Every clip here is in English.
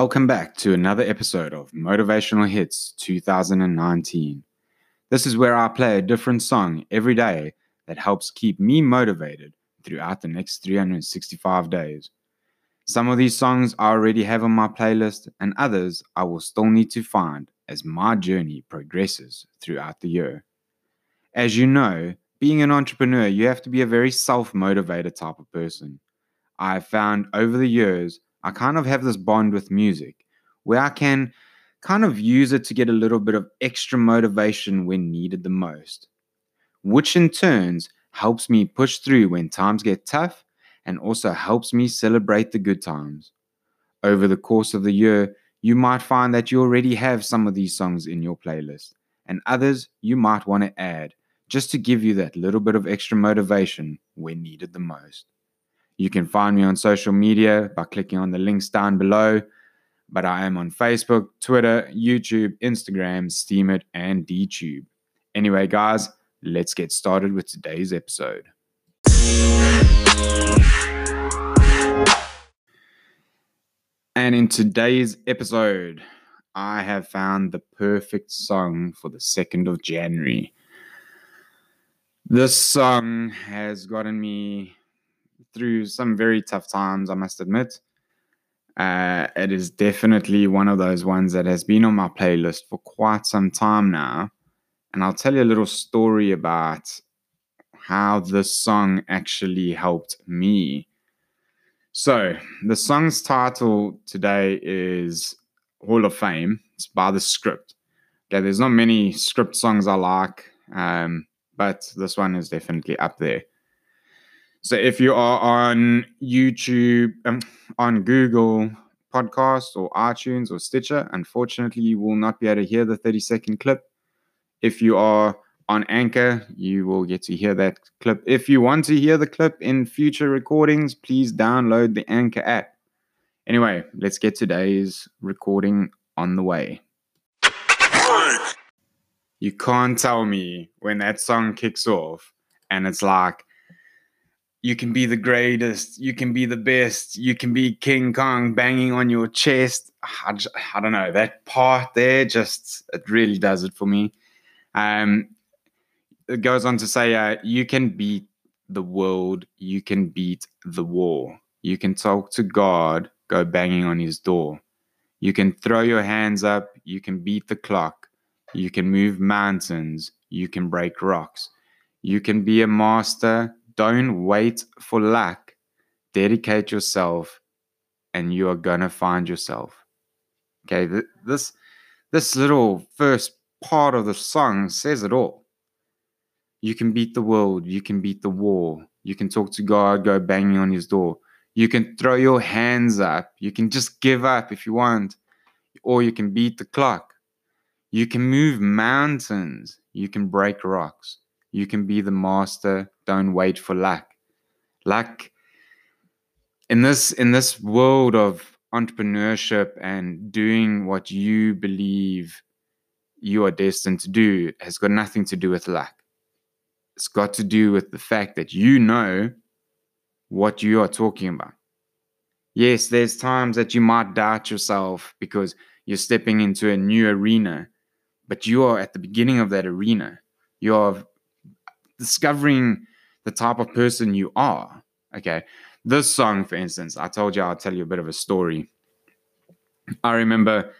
Welcome back to another episode of Motivational Hits 2019. This is where I play a different song every day that helps keep me motivated throughout the next 365 days. Some of these songs I already have on my playlist, and others I will still need to find as my journey progresses throughout the year. As you know, being an entrepreneur, you have to be a very self-motivated type of person. I have found over the years, I kind of have this bond with music where I can kind of use it to get a little bit of extra motivation when needed the most, which in turn helps me push through when times get tough and also helps me celebrate the good times. Over the course of the year, you might find that you already have some of these songs in your playlist, and others you might want to add just to give you that little bit of extra motivation when needed the most. You can find me on social media by clicking on the links down below, but I am on Facebook, Twitter, YouTube, Instagram, Steemit, and DTube. Anyway, guys, let's get started with today's episode. And in today's episode, I have found the perfect song for the 2nd of January. This song has gotten me through some very tough times, I must admit. It is definitely one of those ones that has been on my playlist for quite some time now. And I'll tell you a little story about how this song actually helped me. So, the song's title today is Hall of Fame. It's by The Script. Okay, there's not many Script songs I like, but this one is definitely up there. So if you are on YouTube, on Google Podcasts or iTunes or Stitcher, unfortunately, you will not be able to hear the 30-second clip. If you are on Anchor, you will get to hear that clip. If you want to hear the clip in future recordings, please download the Anchor app. Anyway, let's get today's recording on the way. You can't tell me when that song kicks off and it's like, you can be the greatest, you can be the best, you can be King Kong banging on your chest. I don't know, that part there just, it really does it for me. It goes on to say, you can beat the world, you can beat the war. You can talk to God, go banging on his door. You can throw your hands up, you can beat the clock. You can move mountains, you can break rocks. You can be a master. Don't wait for luck. Dedicate yourself and you are going to find yourself. Okay, this little first part of the song says it all. You can beat the world. You can beat the war. You can talk to God, go banging on his door. You can throw your hands up. You can just give up if you want. Or you can beat the clock. You can move mountains. You can break rocks. You can be the master. Don't wait for luck. Luck in this world of entrepreneurship and doing what you believe you are destined to do has got nothing to do with luck. It's got to do with the fact that you know what you are talking about. Yes, there's times that you might doubt yourself because you're stepping into a new arena, but you are at the beginning of that arena. You are discovering the type of person you are. Okay. This song, for instance, I told you I'll tell you a bit of a story. I remember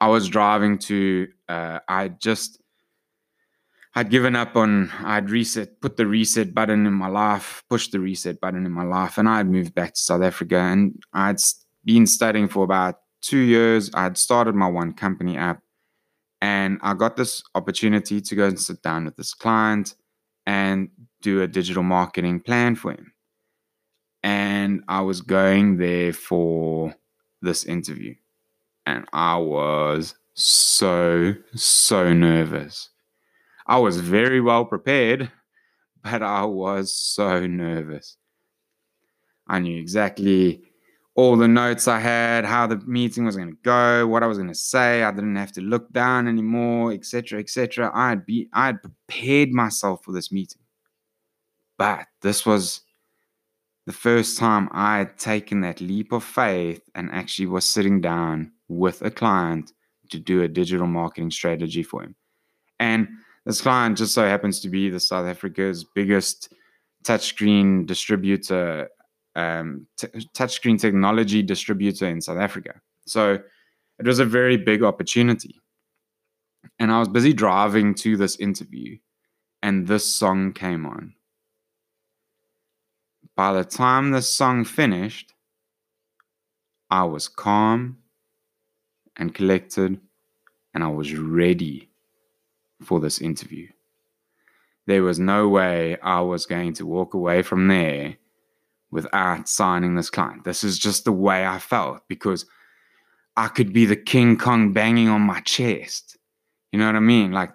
I was driving to, I'd given up on, I'd reset, put the reset button in my life, pushed the reset button in my life, and I'd moved back to South Africa, and I'd been studying for about 2 years. I'd started my one company app, and I got this opportunity to go and sit down with this client and do a digital marketing plan for him. And I was going there for this interview. And I was so nervous. I was very well prepared, but I was so nervous. I knew exactly all the notes I had, how the meeting was going to go, what I was going to say. I didn't have to look down anymore, etc., etc. I had prepared myself for this meeting. But this was the first time I had taken that leap of faith and actually was sitting down with a client to do a digital marketing strategy for him. And this client just so happens to be the South Africa's biggest touchscreen distributor, touchscreen technology distributor in South Africa. So it was a very big opportunity. And I was busy driving to this interview, and this song came on. By the time the song finished, I was calm and collected, and I was ready for this interview. There was no way I was going to walk away from there without signing this client. This is just the way I felt, because I could be the King Kong banging on my chest. You know what I mean? Like,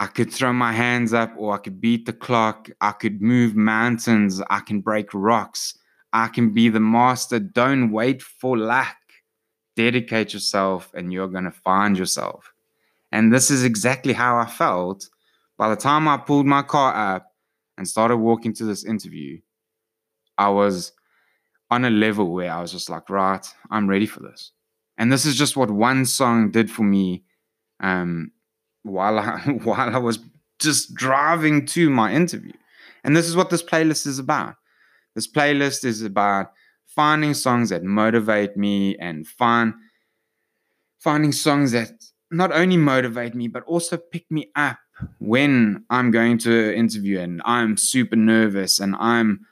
I could throw my hands up, or I could beat the clock. I could move mountains. I can break rocks. I can be the master. Don't wait for luck. Dedicate yourself and you're going to find yourself. And this is exactly how I felt. By the time I pulled my car up and started walking to this interview, I was on a level where I was just like, right, I'm ready for this. And this is just what one song did for me. While I was just driving to my interview. And this is what this playlist is about. This playlist is about finding songs that motivate me, and finding songs that not only motivate me, but also pick me up when I'm going to interview and I'm super nervous and I'm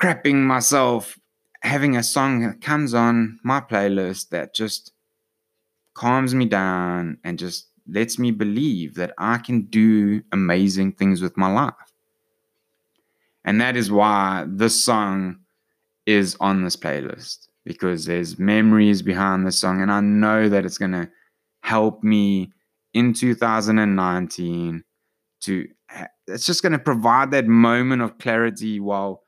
crapping myself. Having a song that comes on my playlist that just calms me down and just lets me believe that I can do amazing things with my life. And that is why this song is on this playlist, because there's memories behind this song, and I know that it's going to help me in 2019 to, it's just going to provide that moment of clarity while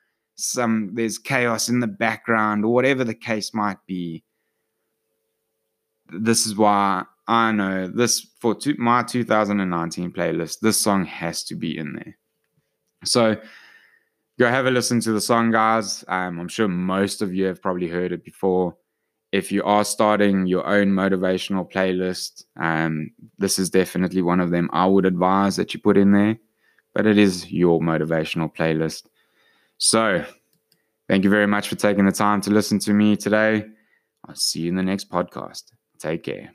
there's chaos in the background, or whatever the case might be. This is why I know this, for my 2019 playlist, this song has to be in there. So go have a listen to the song, guys. I'm sure most of you have probably heard it before. If you are starting your own motivational playlist, this is definitely one of them I would advise that you put in there, but it is your motivational playlist. So thank you very much for taking the time to listen to me today. I'll see you in the next podcast. Take care.